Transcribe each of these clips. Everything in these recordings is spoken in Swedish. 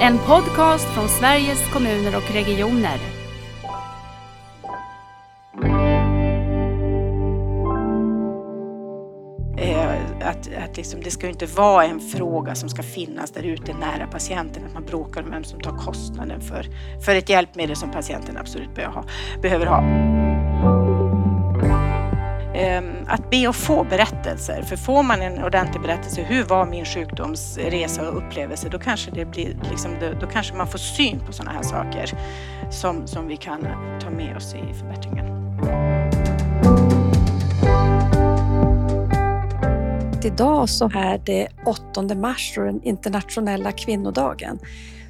En podcast från Sveriges kommuner och regioner. Att liksom, det ska ju inte vara en fråga som ska finnas där ute nära patienten, att man bråkar om vem som tar kostnaden för ett hjälpmedel som patienten absolut behöver ha. Att be och få berättelser, för får man en ordentlig berättelse, hur var min sjukdomsresa och upplevelse, då kanske, det blir, liksom, då kanske man får syn på sådana här saker som vi kan ta med oss i förbättringen. Idag så är det 8 mars och den internationella kvinnodagen.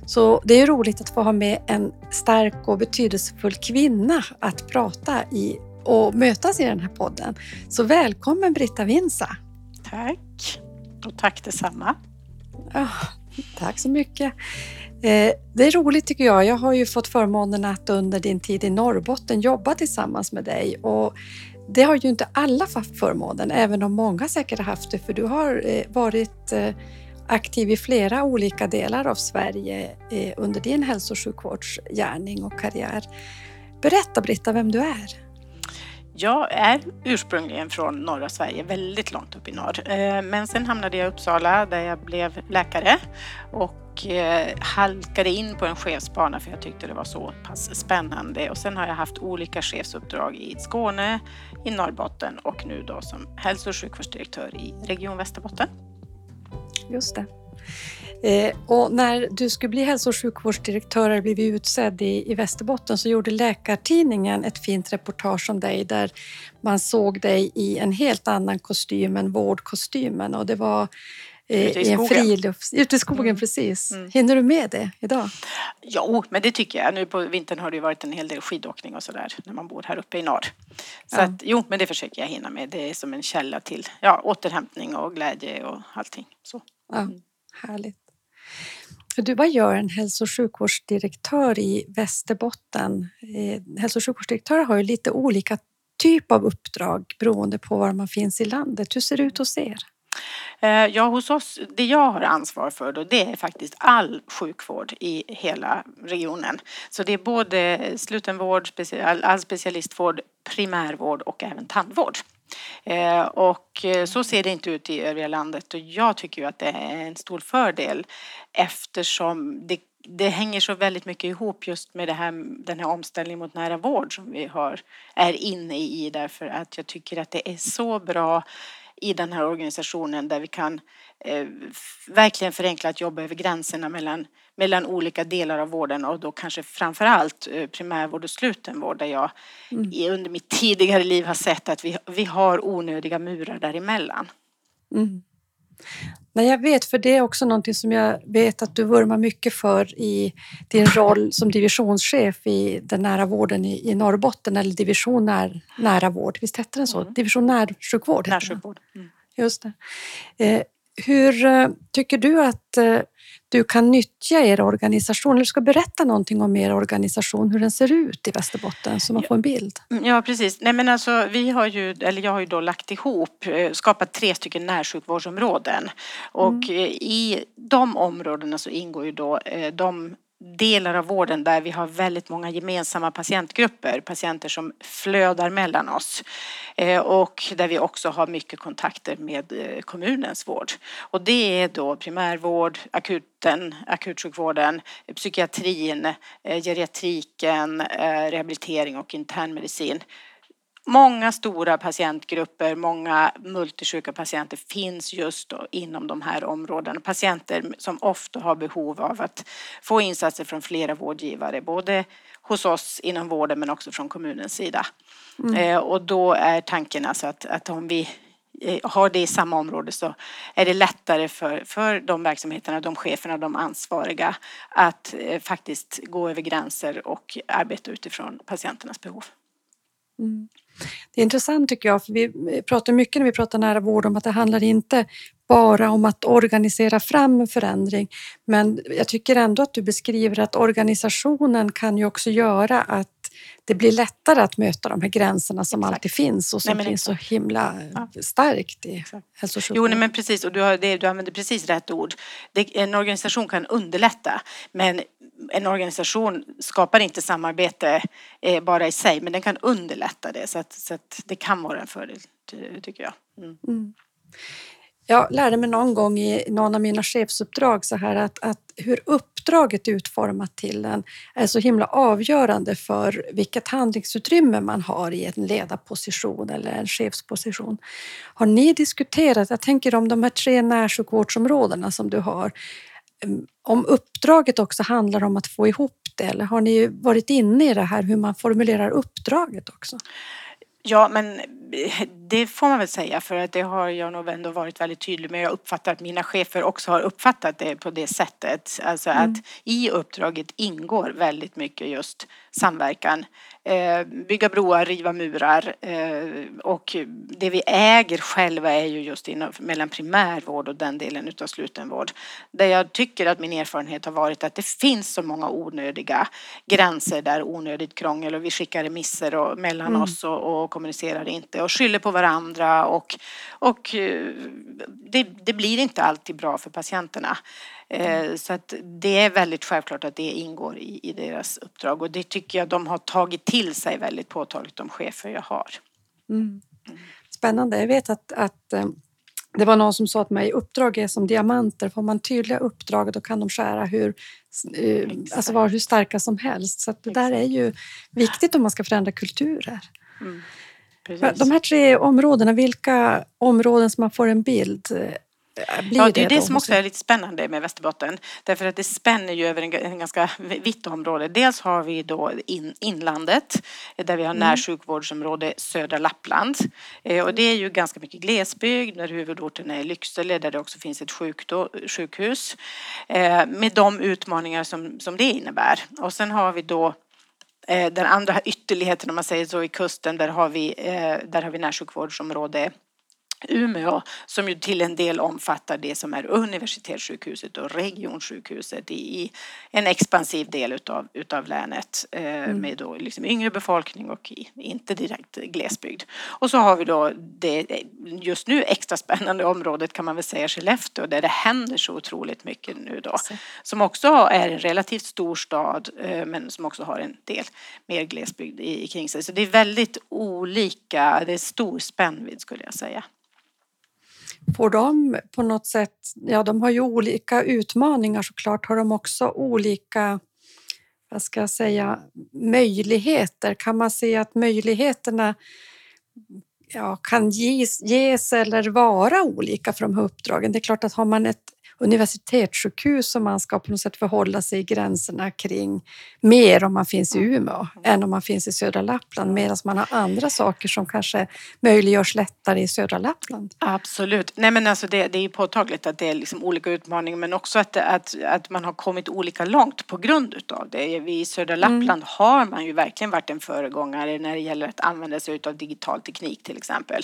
Så det är roligt att få ha med en stark och betydelsefull kvinna att prata i och mötas i den här podden. Så välkommen Britta Winsa. Tack. Och tack detsamma. Ja, tack så mycket. Det är roligt tycker jag. Jag har ju fått förmånen att under din tid i Norrbotten jobba tillsammans med dig. Och det har ju inte alla haft förmånen, även om många säkert har haft det, för du har varit aktiv i flera olika delar av Sverige under din hälso- och sjukvårdsgärning och karriär. Berätta Britta vem du är. Jag är ursprungligen från norra Sverige, väldigt långt upp i norr. Men sen hamnade jag i Uppsala där jag blev läkare och halkade in på en chefsbana för jag tyckte det var så pass spännande. Och sen har jag haft olika chefsuppdrag i Skåne, i Norrbotten och nu då som hälso- och sjukvårdsdirektör i Region Västerbotten. Just det. Och när du skulle bli hälso- och sjukvårdsdirektör och blev utsedd i Västerbotten så gjorde Läkartidningen ett fint reportage om dig där man såg dig i en helt annan kostym än vårdkostymen, och det var i en frilufts... Ute i skogen, precis. Mm. Hinner du med det idag? Jo, men det tycker jag. Nu på vintern har det ju varit en hel del skidåkning och sådär när man bor här uppe i norr. Så ja. Jo, men det försöker jag hinna med. Det är som en källa till återhämtning och glädje och allting. Så. Ja. Härligt. Du, vad gör en hälso- och sjukvårdsdirektör i Västerbotten? Hälso- och sjukvårdsdirektörer har ju lite olika typ av uppdrag beroende på var man finns i landet. Hur ser det ut hos er? Ja, hos oss, det jag har ansvar för då, det är faktiskt all sjukvård i hela regionen. Så det är både slutenvård, all specialistvård, primärvård och även tandvård. Och så ser det inte ut i övriga landet, och jag tycker ju att det är en stor fördel eftersom det hänger så väldigt mycket ihop just med den här omställningen mot nära vård som vi är inne i, därför att jag tycker att det är så bra i den här organisationen där vi kan verkligen förenkla att jobba över gränserna mellan olika delar av vården, och då kanske framförallt primärvård och slutenvård där jag under mitt tidigare liv har sett att vi har onödiga murar däremellan. Mm. Nej, jag vet, för det är också någonting som jag vet att du vurmar mycket för i din roll som divisionschef i den nära vården i Norrbotten, eller division nära vård. Visst hette den så? Division närsjukvård. Närsjukvård. Mm. Just det. Hur tycker du att du kan nyttja er organisation, eller ska berätta någonting om er organisation, hur den ser ut i Västerbotten så man får en bild? Ja, precis. Nej, men alltså, jag har ju då lagt ihop, skapat 3 stycken närsjukvårdsområden, och i de områdena så ingår ju då de delar av vården där vi har väldigt många gemensamma patientgrupper, patienter som flödar mellan oss, och där vi också har mycket kontakter med kommunens vård. Och det är då primärvård, akutsjukvården, psykiatrin, geriatriken, rehabilitering och internmedicin. Många stora patientgrupper, många multisjuka patienter finns just då inom de här områdena. Patienter som ofta har behov av att få insatser från flera vårdgivare, både hos oss inom vården men också från kommunens sida. Mm. Och då är tanken alltså att om vi har det i samma område så är det lättare för de verksamheterna, de cheferna, de ansvariga att faktiskt gå över gränser och arbeta utifrån patienternas behov. Mm. Det är intressant tycker jag, för vi pratar mycket när vi pratar nära vård om att det handlar inte bara om att organisera fram en förändring, men jag tycker ändå att du beskriver att organisationen kan ju också göra att det blir lättare att möta de här gränserna som exakt. Alltid finns och som finns så himla starkt i hälso- och sjukvård. Jo, nej, men precis, och du använder precis rätt ord. En organisation kan underlätta, men en organisation skapar inte samarbete bara i sig, men den kan underlätta det, så att det kan vara en fördel, tycker jag. Mm. Mm. Jag lärde mig någon gång i någon av mina chefsuppdrag så här att hur uppdraget är utformat till en är så himla avgörande för vilket handlingsutrymme man har i en ledarposition eller en chefsposition. Har ni diskuterat, jag tänker om de här 3 närsjukvårdsområdena som du har, om uppdraget också handlar om att få ihop det, eller har ni varit inne i det här hur man formulerar uppdraget också? Ja, men det får man väl säga, för att det har jag nog ändå varit väldigt tydlig med. Jag uppfattar att mina chefer också har uppfattat det på det sättet. Alltså att i uppdraget ingår väldigt mycket just samverkan. Bygga broar, riva murar, och det vi äger själva är ju just mellan primärvård och den delen utav slutenvård. Där jag tycker att min erfarenhet har varit att det finns så många onödiga gränser där, onödigt krångel, och vi skickar remisser och mellan oss och kommunicerar inte och skyller på varandra och det blir inte alltid bra för patienterna. Så att det är väldigt självklart att det ingår i deras uppdrag, och det tycker jag de har tagit till sig väldigt påtagligt, de chefer jag har. Mm. Spännande. Jag vet att det var någon som sa att mig, uppdrag är som diamanter. Får man tydliga uppdrag då kan de skära vara hur starka som helst. Så att det där är ju viktigt om man ska förändra kulturer. Mm. De här 3 områdena, vilka områden som man får en bild blir det är det som också är lite spännande med Västerbotten. Därför att det spänner ju över en ganska vitt område. Dels har vi då inlandet, där vi har närsjukvårdsområde Södra Lappland. Och det är ju ganska mycket glesbygd, när huvudorten är Lycksele, där det också finns ett sjukhus. Med de utmaningar som det innebär. Och sen har vi då den andra ytterligheten, om man säger så, i kusten. Där har vi närsjukvårdsområde Umeå, som ju till en del omfattar det som är universitetssjukhuset och regionsjukhuset i en expansiv del utav länet, med då liksom yngre befolkning och inte direkt glesbygd. Och så har vi då det just nu extra spännande området, kan man väl säga, Skellefteå, där det händer så otroligt mycket nu då. Som också är en relativt stor stad, men som också har en del mer glesbygd kring sig. Så det är väldigt olika, det är stor spännvidd, skulle jag säga. Får de på något sätt, de har ju olika utmaningar såklart, har de också olika, vad ska jag säga, möjligheter? Kan man se att möjligheterna kan ges eller vara olika för de här uppdragen? Det är klart att har man ett universitetssjukhus som man ska på något sätt förhålla sig i gränserna kring mer om man finns i Umeå än om man finns i Södra Lappland, medan man har andra saker som kanske möjliggörs lättare i Södra Lappland. Absolut. Nej, men alltså det är ju påtagligt att det är liksom olika utmaningar, men också att man har kommit olika långt på grund utav det. I Södra Lappland har man ju verkligen varit en föregångare när det gäller att använda sig utav digital teknik till exempel.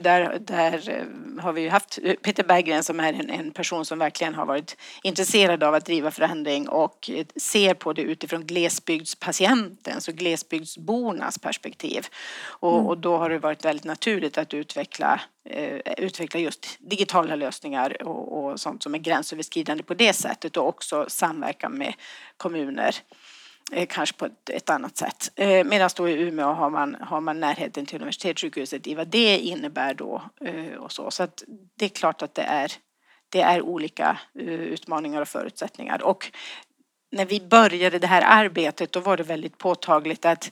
Där har vi ju haft Peter Berggren, som är en person som verkligen har varit intresserad av att driva förändring och ser på det utifrån glesbygdspatientens och glesbygdsbornas perspektiv. Och då har det varit väldigt naturligt att utveckla just digitala lösningar och sånt som är gränsöverskridande på det sättet, och också samverka med kommuner. Kanske på ett annat sätt. Medan då i Umeå har man närheten till universitetssjukhuset i vad det innebär då. Så att det är klart att det är olika utmaningar och förutsättningar. Och när vi började det här arbetet, då var det väldigt påtagligt att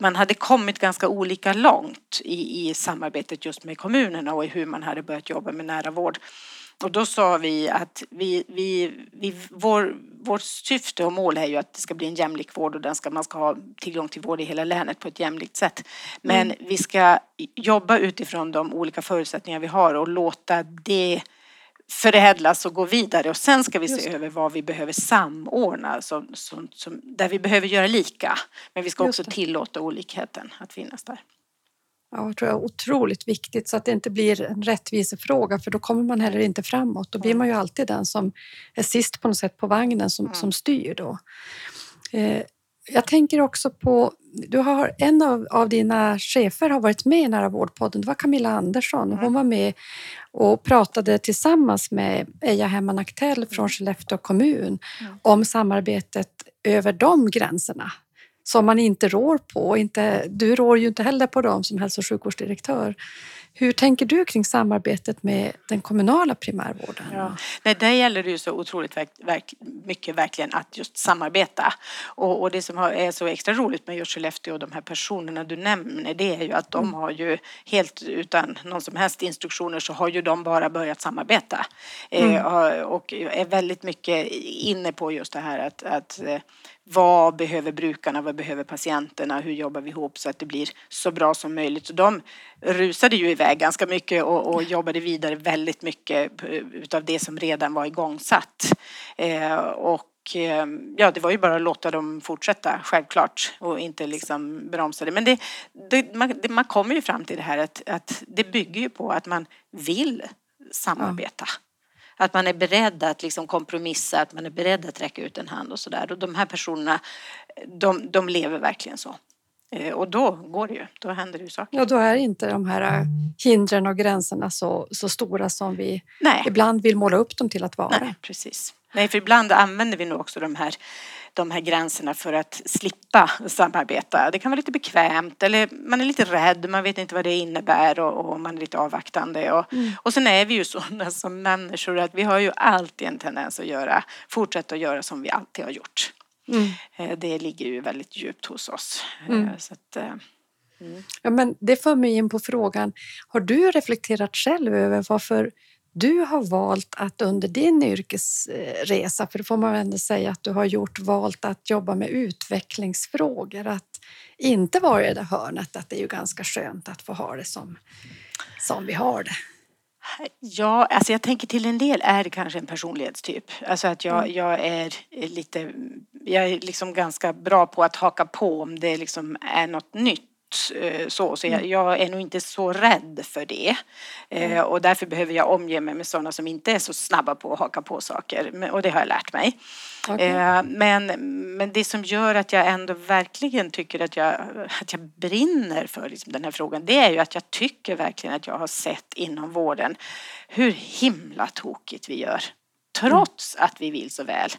man hade kommit ganska olika långt i samarbetet just med kommunerna och i hur man hade börjat jobba med nära vård. Och då sa vi att vårt syfte och mål är ju att det ska bli en jämlik vård, och man ska ha tillgång till vård i hela länet på ett jämlikt sätt. Men vi ska jobba utifrån de olika förutsättningar vi har och låta det förädlas och gå vidare, och sen ska vi se över vad vi behöver samordna, där vi behöver göra lika, men vi ska också tillåta olikheten att finnas där. Ja, det tror jag är otroligt viktigt, så att det inte blir en rättvisefråga, för då kommer man heller inte framåt. Då blir man ju alltid den som är sist på något sätt på vagnen som styr då. Jag tänker också på Du har en av dina chefer har varit med i Nära vårdpodden. Det var Camilla Andersson. Hon var med och pratade tillsammans med Eja Hemman Aktell från Skellefteå kommun om samarbetet över de gränserna som man inte rår på. Du rår ju inte heller på dem som hälso- och sjukvårdsdirektör. Hur tänker du kring samarbetet med den kommunala primärvården? Ja. Nej, där gäller det ju så otroligt mycket verkligen att just samarbeta. Och det som är så extra roligt med just Skellefteå och de här personerna du nämner, det är ju att de har ju helt utan någon som helst instruktioner så har ju de bara börjat samarbeta. Och är väldigt mycket inne på just det här att vad behöver brukarna, vad behöver patienterna, hur jobbar vi ihop så att det blir så bra som möjligt. Så de rusade ju iväg ganska mycket och jobbade vidare väldigt mycket utav det som redan var igångsatt. Ja, det var ju bara att låta dem fortsätta, självklart, och inte liksom bromsa det. Men man kommer ju fram till det här att det bygger ju på att man vill samarbeta. Ja. Att man är beredd att liksom kompromissa, att man är beredd att räcka ut en hand och sådär. Och de här personerna, de lever verkligen så. Och då går det ju, då händer det ju saker. Ja, då är inte de här hindren och gränserna så stora som vi ibland vill måla upp dem till att vara. Nej, precis. Nej, för ibland använder vi nog också de här gränserna för att slippa samarbeta. Det kan vara lite bekvämt eller man är lite rädd, man vet inte vad det innebär och man är lite avvaktande. Och sen är vi ju sådana som människor att vi har ju alltid en tendens att fortsätta att göra som vi alltid har gjort. Det ligger ju väldigt djupt hos oss. Så att, Ja, men det för mig in på frågan, har du reflekterat själv över varför du har valt att under din yrkesresa, för det får man ändå säga att du har valt att jobba med utvecklingsfrågor, att inte vara i det hörnet, att det är ju ganska skönt att få ha det som vi har det? Ja, alltså jag tänker till en del är det kanske en personlighetstyp. Alltså att jag är liksom ganska bra på att haka på om det liksom är något nytt. Så jag är nog inte så rädd för det. Och därför behöver jag omge mig med sådana som inte är så snabba på att haka på saker. Och det har jag lärt mig. Okay. Men det som gör att jag ändå verkligen tycker att jag brinner för liksom den här frågan, det är ju att jag tycker verkligen att jag har sett inom vården hur himla tokigt vi gör. Trots att vi vill så väl.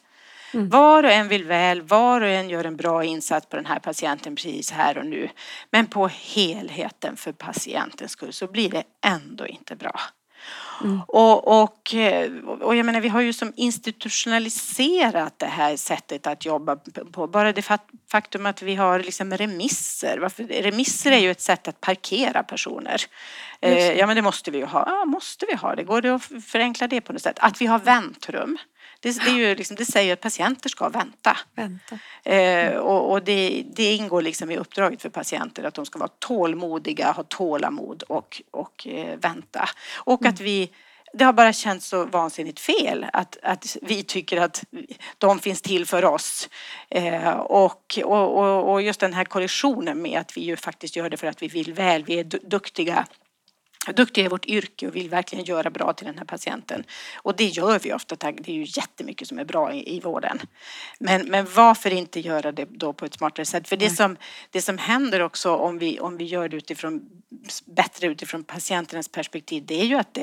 Var och en vill väl, var och en gör en bra insats på den här patienten precis här och nu. Men på helheten för patientens skull så blir det ändå inte bra. Och jag menar, vi har ju som institutionaliserat det här sättet att jobba på. Bara det faktum att vi har liksom remisser. Remisser är ju ett sätt att parkera personer. Ja, men det måste vi ju ha. Ja, måste vi ha det? Går det att förenkla det på något sätt? Att vi har väntrum. Det är ju liksom, det säger att patienter ska vänta. Och det ingår liksom i uppdraget för patienter att de ska vara tålmodiga, ha tålamod och vänta. Och att det har bara känts så vansinnigt fel att vi tycker att de finns till för oss. Och just den här kollisionen med att vi ju faktiskt gör det för att vi vill väl, vi är duktiga i vårt yrke och vill verkligen göra bra till den här patienten. Och det gör vi ofta. Det är ju jättemycket som är bra i vården. Men varför inte göra det då på ett smartare sätt? För det som händer också om vi gör det bättre utifrån patienternas perspektiv, det är ju att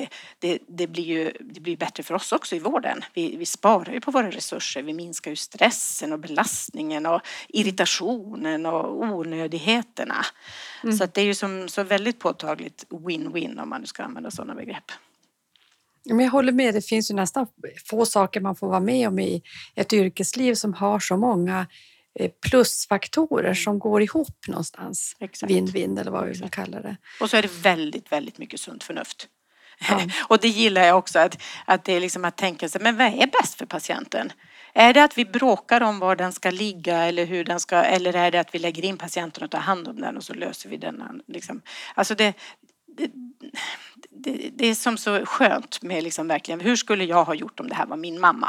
det blir bättre för oss också i vården. Vi sparar ju på våra resurser. Vi minskar ju stressen och belastningen och irritationen och onödigheterna. Så att det är ju så väldigt påtagligt win-win om man ska använda sådana begrepp. Men jag håller med, det finns ju nästan få saker man får vara med om i ett yrkesliv som har så många plusfaktorer som går ihop någonstans. Exakt. Win-win eller vad vi vill kalla det. Och så är det väldigt, väldigt mycket sunt förnuft. Ja. Och det gillar jag också, att det är liksom att tänka sig, men vad är bäst för patienten? Är det att vi bråkar om var den ska ligga eller hur den ska, eller är det att vi lägger in patienten och tar hand om den och så löser vi den liksom. Alltså det är som så skönt med liksom verkligen, hur skulle jag ha gjort om det här var min mamma?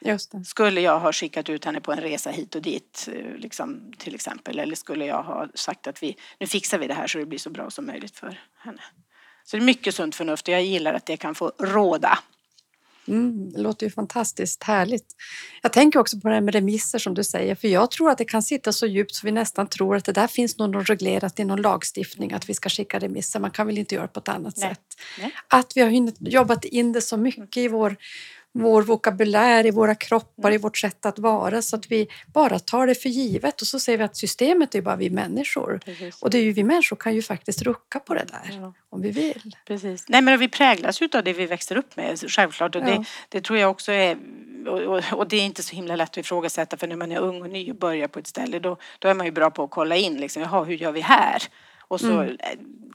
Just det. Skulle jag ha skickat ut henne på en resa hit och dit liksom, till exempel, eller skulle jag ha sagt att nu fixar vi det här så det blir så bra som möjligt för henne? Så det är mycket sunt förnuft och jag gillar att det kan få råda. Det låter ju fantastiskt härligt. Jag tänker också på det här med remisser som du säger, för jag tror att det kan sitta så djupt så vi nästan tror att det där finns något reglerat i någon lagstiftning att vi ska skicka remisser. Man kan väl inte göra på ett annat sätt. Nej. Att vi har jobbat in det så mycket i vår vokabulär, i våra kroppar, i vårt sätt att vara, så att vi bara tar det för givet och så ser vi att systemet är bara vi människor. Precis. Och det är ju vi människor kan ju faktiskt rucka på det där om vi vill. Precis. Nej, men vi präglas utav det vi växer upp med, självklart. Och det tror jag också är, och det är inte så himla lätt att ifrågasätta, för när man är ung och ny och börjar på ett ställe då är man ju bra på att kolla in liksom, jaha, hur gör vi här? Och så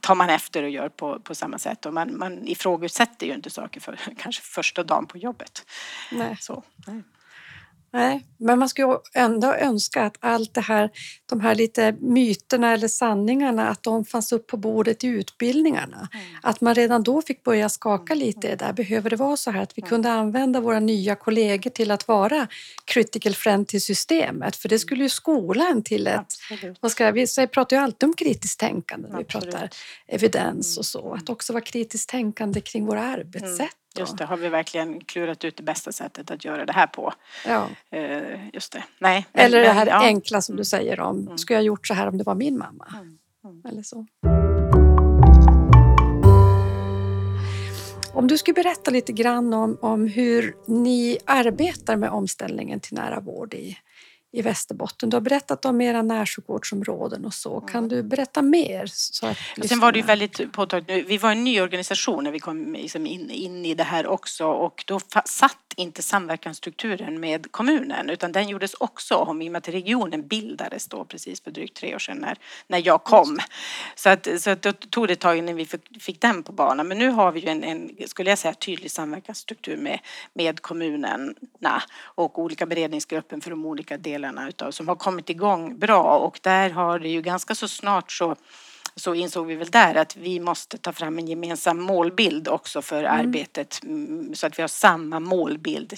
tar man efter och gör på samma sätt. Och man ifrågasätter ju inte saker för kanske första dagen på jobbet. Nej. Så, nej. Men man ska ju ändå önska att allt det här, de här lite myterna eller sanningarna, att de fanns upp på bordet i utbildningarna. Mm. Att man redan då fick börja skaka lite där. Behöver det vara så här att vi kunde använda våra nya kollegor till att vara critical friend till systemet? För det skulle ju skolan till ett... Vi pratar ju alltid om kritiskt tänkande när vi pratar evidens och så. Att också vara kritiskt tänkande kring våra arbetssätt. Just det, har vi verkligen klurat ut det bästa sättet att göra det här på? Ja. Just det. Nej. Eller det här enkla som du säger om. Skulle jag gjort så här om det var min mamma? Eller så. Om du skulle berätta lite grann om hur ni arbetar med omställningen till nära vård i Västerbotten. Du har berättat om era närsjukvårdsområden och så. Kan du berätta mer? Så att sen var det ju väldigt påtagligt. Vi var en ny organisation när vi kom liksom in i det här också, och då satt inte samverkansstrukturen med kommunen, utan den gjordes också om i och med att regionen bildades då precis för drygt 3 år sedan när jag kom. Så att då tog det ett tag innan vi fick den på banan. Men nu har vi ju en skulle jag säga tydlig samverkansstruktur med kommunerna och olika beredningsgruppen för de olika delarna utav, som har kommit igång bra, och där har det ju ganska så snart så insåg vi väl där att vi måste ta fram en gemensam målbild också för arbetet, så att vi har samma målbild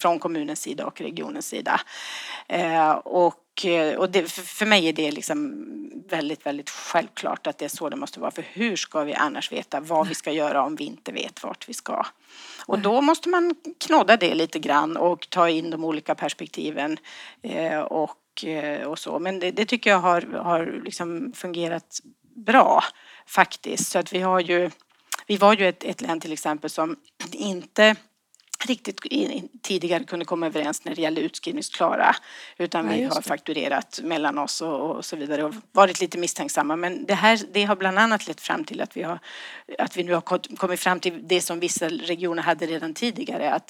från kommunens sida och regionens sida. Och det, för mig är det liksom väldigt, väldigt självklart att det är så det måste vara. För hur ska vi annars veta vad vi ska göra om vi inte vet vart vi ska? Och då måste man knåda det lite grann och ta in de olika perspektiven och så. Men det tycker jag har liksom fungerat bra faktiskt. Så att vi var ju ett län till exempel som inte riktigt tidigare kunde komma överens när det gäller utskrivningsklara, utan vi har fakturerat mellan oss och så vidare och varit lite misstänksamma, men det har bland annat lett fram till att vi nu har kommit fram till det som vissa regioner hade redan tidigare,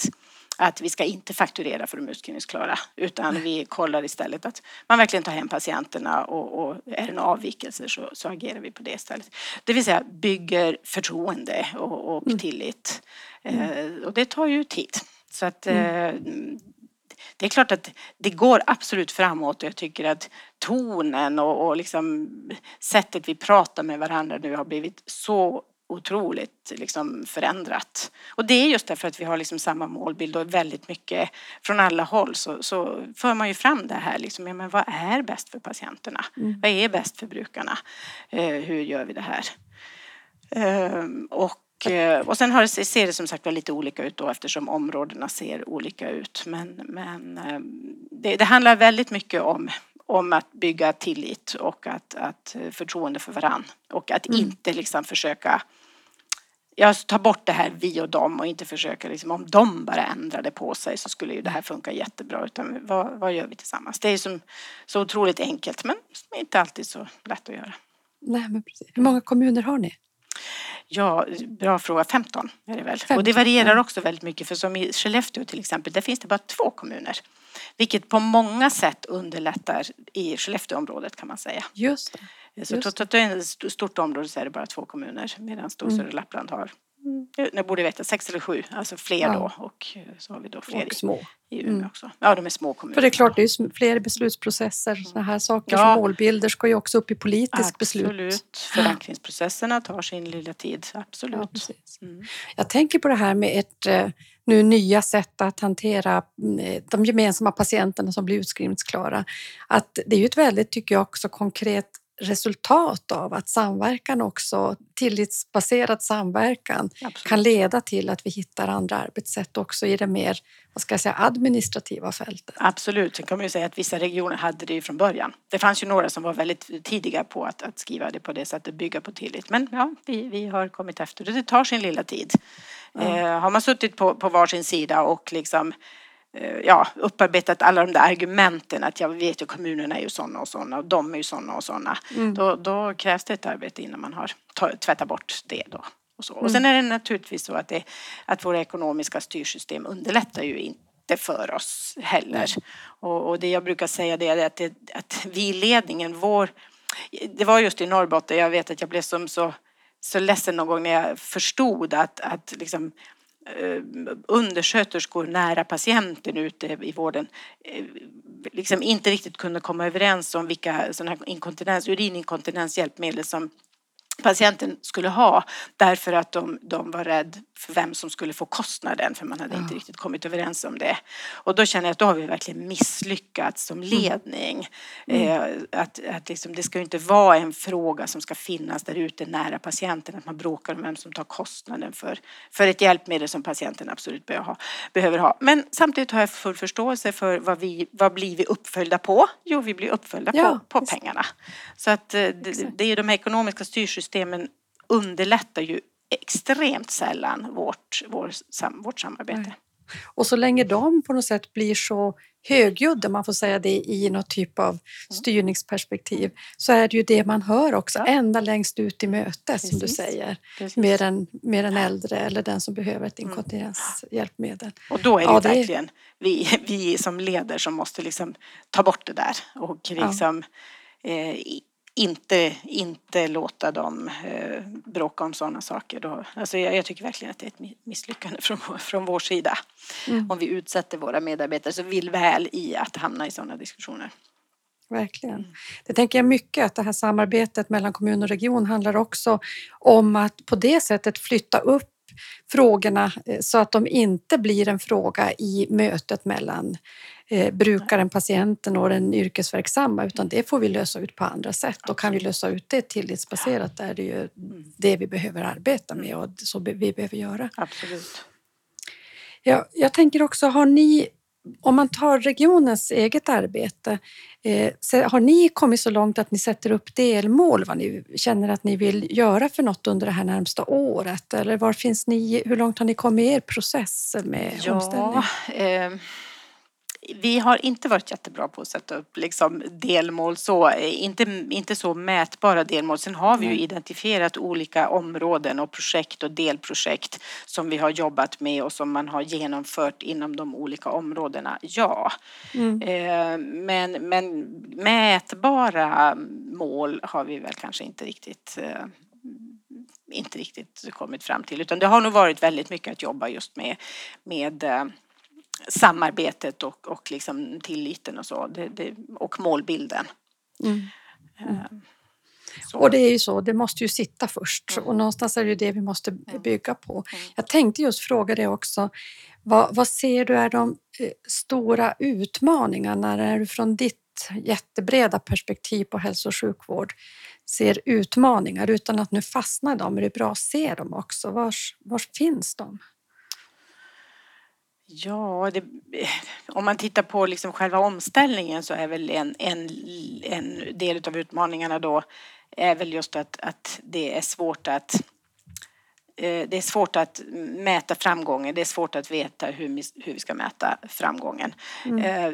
att vi ska inte fakturera för de utskrivningsklara, utan vi kollar istället att man verkligen tar hem patienterna, och är det en avvikelse så agerar vi på det istället. Det vill säga bygger förtroende och tillit. Och det tar ju tid. Så att det är klart att det går absolut framåt, och jag tycker att tonen och liksom sättet vi pratar med varandra nu har blivit så otroligt liksom förändrat. Och det är just därför att vi har liksom samma målbild, och väldigt mycket från alla håll så för man ju fram det här liksom, ja, men vad är bäst för patienterna? Vad är bäst för brukarna? Hur gör vi det här? Och sen ser det som sagt lite olika ut då, eftersom områdena ser olika ut. Men det handlar väldigt mycket om att bygga tillit och att förtroende för varann. Och att inte liksom försöka ta bort det här vi och dem, och inte försöka liksom, om de bara ändrade på sig så skulle ju det här funka jättebra. Utan vad gör vi tillsammans? Det är som så otroligt enkelt, men inte alltid så lätt att göra. Nej, men precis. Hur många kommuner har ni? Ja, bra fråga. 15 är det väl. 15, och det varierar också väldigt mycket, för som i Skellefteå till exempel, där finns det bara 2 kommuner. Vilket på många sätt underlättar i Skellefteåområdet kan man säga. Just det. Så trots att det är ett stort område så är det bara 2 kommuner, medan Södra Lappland har, nu borde jag veta, 6 eller 7, alltså fler då, och så har vi då fler i Umeå också. Ja, de är små kommuner. För det är klart, det är ju fler beslutsprocesser, såna här saker som målbilder ska ju också upp i politisk beslut. Absolut, förankringsprocesserna tar sin lilla tid, absolut. Ja, jag tänker på det här med ert nu nya sätt att hantera de gemensamma patienterna som blir utskrivningsklara, att det är ju ett väldigt, tycker jag också, konkret resultat av att samverkan också, tillitsbaserad samverkan, absolut, kan leda till att vi hittar andra arbetssätt också i det mer, vad ska jag säga, administrativa fältet. Absolut, sen kan man ju säga att vissa regioner hade det från början. Det fanns ju några som var väldigt tidiga på att skriva det på det sättet, bygga på tillit. Men ja, vi har kommit efter det. Det tar sin lilla tid. Mm. Har man suttit på varsin sida och liksom upparbetat alla de där argumenten att jag vet ju kommunerna är ju sådana och sådana och de är ju sådana och sådana. Mm. Då krävs det ett arbete innan man har tvättat bort det då. Och, så. Och sen är det naturligtvis så att våra ekonomiska styrsystem underlättar ju inte för oss heller. Och det jag brukar säga det är att vi ledningen, det var just i Norrbotten, jag vet att jag blev så ledsen någon gång när jag förstod att liksom undersköterskor nära patienten ute i vården liksom inte riktigt kunde komma överens om vilka sådana här urininkontinenshjälpmedel som patienten skulle ha, därför att de var rädda för vem som skulle få kostnaden, för man hade inte riktigt kommit överens om det. Och då känner jag att då har vi verkligen misslyckats som ledning. Att liksom, det ska ju inte vara en fråga som ska finnas där ute nära patienten, att man bråkar om vem som tar kostnaden för ett hjälpmedel som patienten absolut behöver ha. Men samtidigt har jag full förståelse för vad blir vi uppföljda på? Jo, vi blir uppföljda på pengarna. Så att det är de här ekonomiska styrsystemen underlättar ju extremt sällan vårt samarbete. Nej. Och så länge de på något sätt blir så högljudda, man får säga det i något typ av styrningsperspektiv, så är det ju det man hör också, ända längst ut i mötet, som du säger, med den äldre eller den som behöver ett inkontinenshjälpmedel. Och då är det verkligen vi som leder som måste liksom ta bort det där och liksom inte låta dem bråka om sådana saker. Då, alltså jag tycker verkligen att det är ett misslyckande från vår sida. Om vi utsätter våra medarbetare så vill väl i att hamna i sådana diskussioner. Verkligen. Det tänker jag mycket att det här samarbetet mellan kommun och region handlar också om att på det sättet flytta upp frågorna så att de inte blir en fråga i mötet mellan brukaren, patienten och den yrkesverksamma, utan det får vi lösa ut på andra sätt. Och kan vi lösa ut det tillitsbaserat, där det är ju det vi behöver arbeta med och så vi behöver göra. Absolut. Ja, jag tänker också, har ni, om man tar regionens eget arbete, har ni kommit så långt att ni sätter upp delmål vad ni känner att ni vill göra för något under det här närmsta året? Eller hur långt har ni kommit i er process med omställning? Vi har inte varit jättebra på att sätta upp liksom delmål, så inte så mätbara delmål. Sen har vi ju identifierat olika områden och projekt och delprojekt som vi har jobbat med och som man har genomfört inom de olika områdena. Ja, men mätbara mål har vi väl kanske inte riktigt kommit fram till, utan det har nog varit väldigt mycket att jobba just med samarbetet och liksom tilliten och så. Och målbilden. Så. Och det är ju så, det måste ju sitta först. Och någonstans är det ju det vi måste bygga på. Jag tänkte just fråga dig också. Vad ser du är de stora utmaningarna när du från ditt jättebreda perspektiv på hälso- och sjukvård ser utmaningar utan att nu fastna dem? Är det bra att se dem också? Var finns de? Ja, om man tittar på liksom själva omställningen så är väl en del av utmaningarna då är väl just att det är svårt att mäta framgången. Det är svårt att veta hur vi ska mäta framgången.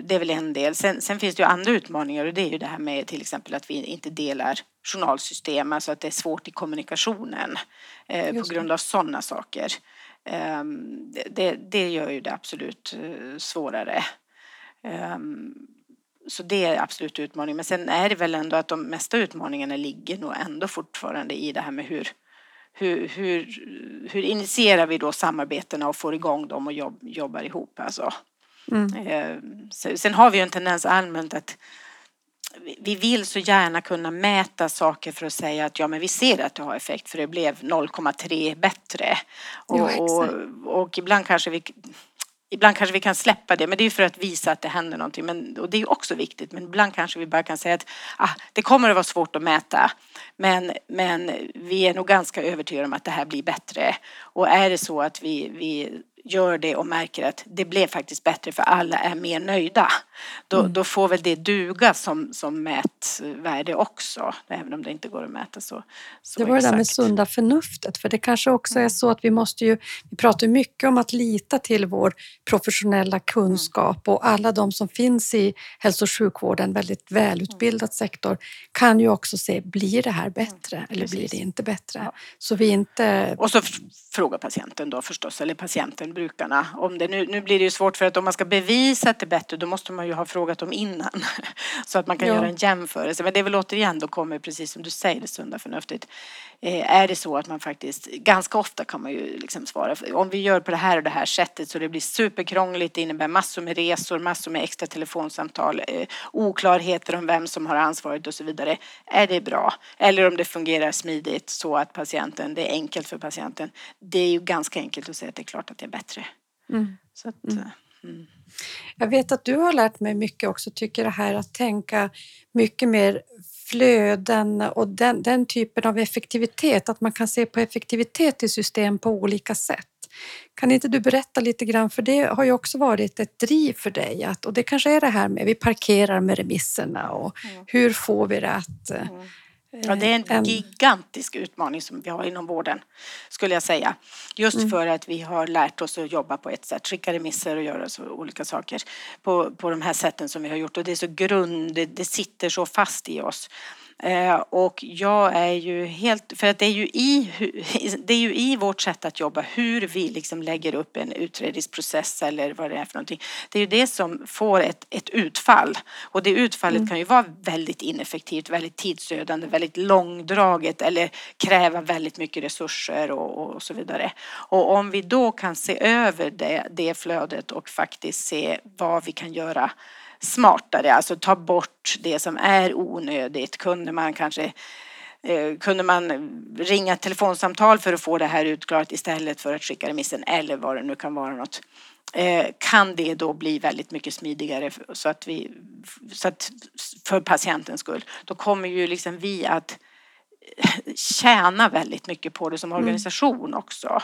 Det är väl en del. Sen finns det ju andra utmaningar, och det är ju det här med till exempel att vi inte delar journalsystem, alltså att det är svårt i kommunikationen på grund av sådana saker. Det gör ju det absolut svårare. Så det är absolut utmaning. Men sen är det väl ändå att de mesta utmaningarna ligger nog ändå fortfarande i det här med hur initierar vi då samarbetena och får igång dem och jobbar ihop. Alltså. Sen har vi ju en tendens allmänt att vi vill så gärna kunna mäta saker för att säga att ja, men vi ser att det har effekt för det blev 0,3 bättre. Och ibland kanske vi Ibland kanske vi kan släppa det, men det är för att visa att det händer någonting. Men, och det är ju också viktigt, men ibland kanske vi bara kan säga att det kommer att vara svårt att mäta. Men vi är nog ganska övertygade om att det här blir bättre. Och är det så att vi gör det och märker att det blev faktiskt bättre för alla är mer nöjda. Då får väl det duga som mätvärde också. Även om det inte går att mäta så det var exakt. Det där med sunda förnuftet. För det kanske också är så att vi måste ju... Vi pratar mycket om att lita till vår professionella kunskap. Och alla de som finns i hälso- och sjukvården, väldigt välutbildad sektor, kan ju också se, blir det här bättre? Eller blir det inte bättre? Ja. Så vi inte... Och så frågar patienten då förstås, eller patienten, brukarna. Om det, nu blir det ju svårt, för att om man ska bevisa att det är bättre, då måste man ju ha frågat dem innan. Så att man kan göra en jämförelse. Men det är väl återigen, då kommer precis som du säger, det sunda förnuftigt. Är det så att man faktiskt, ganska ofta kan man ju liksom svara, om vi gör på det här och det här sättet så det blir superkrångligt, det innebär massor med resor, massor med extra telefonsamtal, oklarheter om vem som har ansvaret och så vidare. Är det bra? Eller om det fungerar smidigt så att patienten, det är enkelt för patienten. Det är ju ganska enkelt att säga att det är klart att det är bättre. Så att... Jag vet att du har lärt mig mycket också, tycker det här att tänka mycket mer flöden och den typen av effektivitet, att man kan se på effektivitet i system på olika sätt. Kan inte du berätta lite grann, för det har ju också varit ett driv för dig att, och det kanske är det här med vi parkerar med remisserna och hur får vi det att... Ja, det är en gigantisk utmaning som vi har inom vården, skulle jag säga. Just för att vi har lärt oss att jobba på ett sätt, skicka remisser och göra så olika saker på de här sätten som vi har gjort. Och det är så det sitter så fast i oss. Och jag är ju helt, för att det är ju i vårt sätt att jobba, hur vi liksom lägger upp en utredningsprocess eller vad det är för någonting. Det är ju det som får ett utfall, och det utfallet kan ju vara väldigt ineffektivt, väldigt tidsödande, väldigt långdraget eller kräva väldigt mycket resurser och så vidare. Och om vi då kan se över det flödet och faktiskt se vad vi kan göra smartare, alltså ta bort det som är onödigt. Kunde man ringa ett telefonsamtal för att få det här utklarat istället för att skicka remissen eller vad det nu kan vara något. Kan det då bli väldigt mycket smidigare så att för patientens skull. Då kommer ju liksom vi att tjäna väldigt mycket på det som organisation också.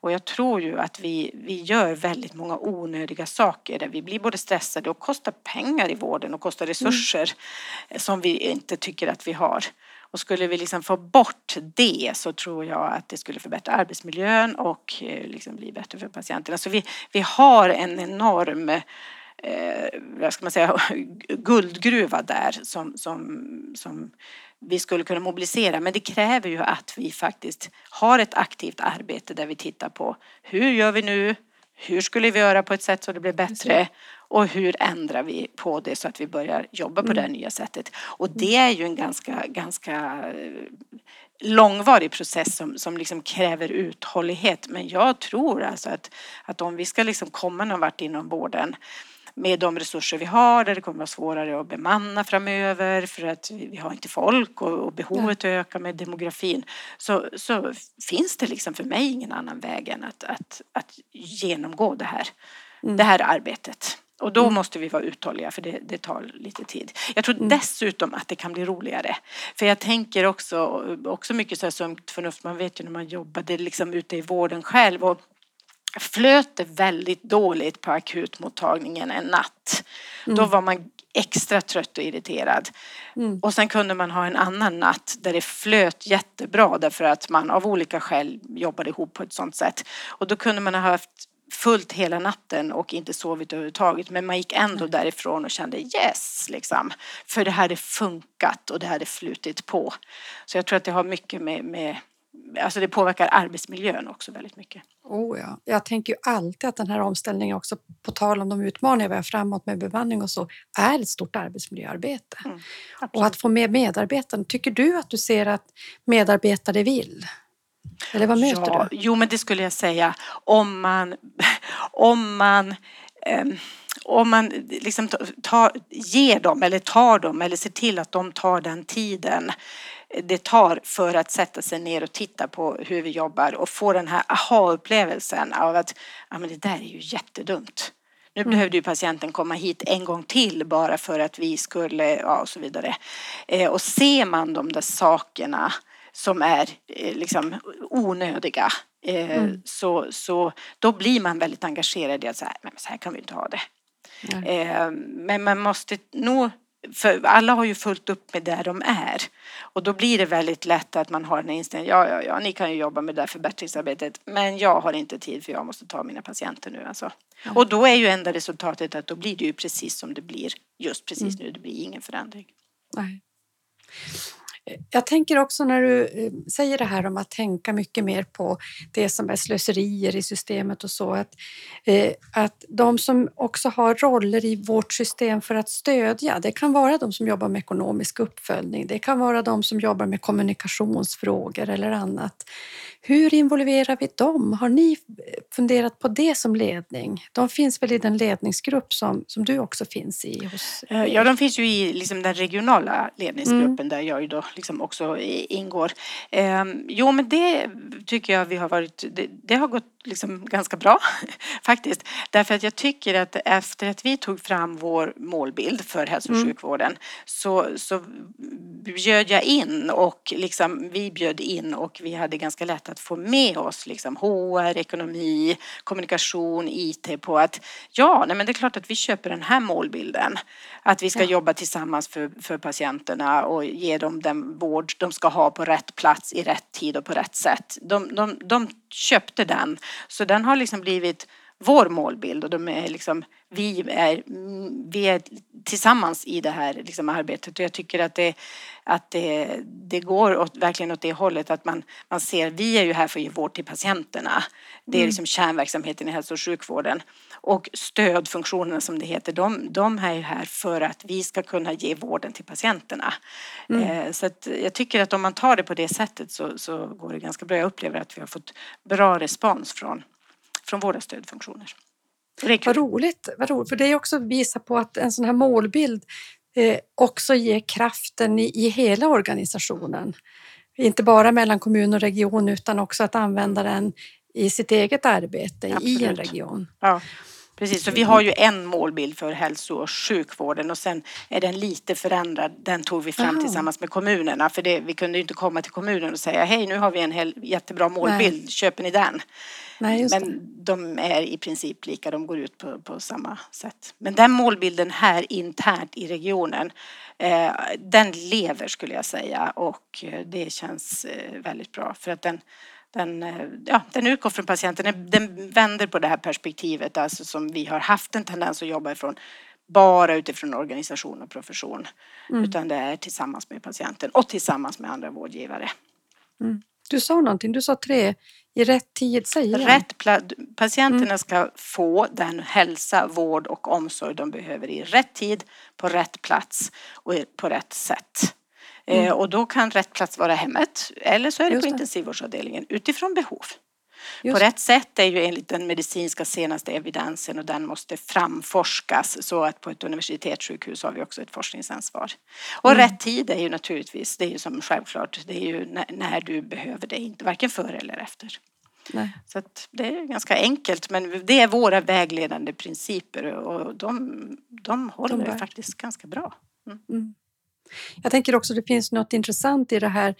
Och jag tror ju att vi gör väldigt många onödiga saker där vi blir både stressade och kostar pengar i vården och kostar resurser som vi inte tycker att vi har. Och skulle vi liksom få bort det så tror jag att det skulle förbättra arbetsmiljön och liksom bli bättre för patienterna. Så vi har en enorm guldgruva där som vi skulle kunna mobilisera, men det kräver ju att vi faktiskt har ett aktivt arbete där vi tittar på hur gör vi nu, hur skulle vi göra på ett sätt så det blir bättre och hur ändrar vi på det så att vi börjar jobba på det nya sättet. Och det är ju en ganska långvarig process som liksom kräver uthållighet, men jag tror alltså att om vi ska liksom komma någon vart inom vården med de resurser vi har, där det kommer att vara svårare att bemanna framöver för att vi har inte folk och behovet ökar med demografin, så finns det liksom för mig ingen annan väg än att genomgå det här arbetet. Och då måste vi vara uthålliga, för det tar lite tid. Jag tror dessutom att det kan bli roligare. För jag tänker också mycket så här sunt förnuft. Man vet ju när man jobbade liksom ute i vården själv och flöt det väldigt dåligt på akutmottagningen en natt. Då var man extra trött och irriterad. Och sen kunde man ha en annan natt där det flöt jättebra därför att man av olika skäl jobbade ihop på ett sånt sätt. Och då kunde man ha haft fullt hela natten och inte sovit överhuvudtaget, men man gick ändå därifrån och kände yes liksom, för det hade funkat och det hade flutit på. Så jag tror att det har mycket med alltså det påverkar arbetsmiljön också väldigt mycket. Ja. Jag tänker ju alltid att den här omställningen också, på tal om de utmaningar vi har framåt med bemanning och så, är ett stort arbetsmiljöarbete. Och att få med medarbetarna. Tycker du att du ser att medarbetare vill? Eller vad möter du? Jo, men det skulle jag säga. Om man om man liksom ger dem eller tar dem eller ser till att de tar den tiden det tar för att sätta sig ner och titta på hur vi jobbar och få den här aha-upplevelsen av att ja, men det där är ju jättedumt. Nu behövde ju patienten komma hit en gång till bara för att vi skulle, ja, och så vidare. Och ser man de där sakerna som är liksom onödiga så då blir man väldigt engagerad i att säga, men så här kan vi inte ha det. Men man måste nog, för alla har ju fullt upp med där de är. Och då blir det väldigt lätt att man har den här inställningen, ja, ni kan ju jobba med det där förbättringsarbetet, men jag har inte tid för jag måste ta mina patienter nu. Alltså. Mm. Och då är ju enda resultatet att då blir det ju precis som det blir just precis nu. Det blir ingen förändring. Nej. Jag tänker också när du säger det här om att tänka mycket mer på det som är slöserier i systemet och så. Att de som också har roller i vårt system för att stödja, det kan vara de som jobbar med ekonomisk uppföljning. Det kan vara de som jobbar med kommunikationsfrågor eller annat. Hur involverar vi dem? Har ni funderat på det som ledning? De finns väl i den ledningsgrupp som du också finns i? Ja, de finns ju i liksom den regionala ledningsgruppen där jag ju då liksom också ingår. Jo, men det tycker jag vi har varit... Det har gått liksom ganska bra faktiskt. Därför att jag tycker att efter att vi tog fram vår målbild för hälso- och sjukvården så bjöd jag in och liksom, vi bjöd in och vi hade ganska lätt att få med oss liksom HR, ekonomi, kommunikation, IT på att men det är klart att vi köper den här målbilden. Att vi ska jobba tillsammans för patienterna och ge dem den vård de ska ha på rätt plats i rätt tid och på rätt sätt. De köpte den. Så den har liksom blivit vår målbild och de är liksom, vi är tillsammans i det här liksom arbetet. Och jag tycker att det går verkligen åt det hållet att man ser vi är ju här för att ge vård till patienterna. Det är liksom kärnverksamheten i hälso- och sjukvården. Och stödfunktionerna som det heter, de är ju här för att vi ska kunna ge vården till patienterna. Så att jag tycker att om man tar det på det sättet så går det ganska bra. Jag upplever att vi har fått bra respons från våra stödfunktioner. Vad roligt, för det är också visa på att en sån här målbild också ger kraften i hela organisationen. Inte bara mellan kommun och region utan också att använda den i sitt eget arbete. Absolut. I en region. Ja. Precis, så vi har ju en målbild för hälso- och sjukvården och sen är den lite förändrad. Den tog vi fram tillsammans med kommunerna för vi kunde ju inte komma till kommunen och säga hej, nu har vi en jättebra målbild, köper ni den? Nej, de är i princip lika, de går ut på samma sätt. Men den målbilden här internt i regionen, den lever skulle jag säga och det känns väldigt bra för att den utgår från patienten. Den vänder på det här perspektivet alltså som vi har haft en tendens att jobba ifrån bara utifrån organisation och profession. Utan det är tillsammans med patienten och tillsammans med andra vårdgivare. Du sa någonting, du sa 3 i rätt tid, säger jag. Patienterna ska få den hälsa, vård och omsorg de behöver i rätt tid, på rätt plats och på rätt sätt. Och då kan rätt plats vara hemmet eller så är det på intensivvårdsavdelningen utifrån behov. Just. På rätt sätt är ju enligt den medicinska senaste evidensen och den måste framforskas så att på ett universitetssjukhus har vi också ett forskningsansvar. Och rätt tid är ju naturligtvis, det är ju som självklart, det är ju när du behöver det, inte varken före eller efter. Nej. Så att det är ganska enkelt men det är våra vägledande principer och de håller ju faktiskt ganska bra. Jag tänker också att det finns något intressant i det här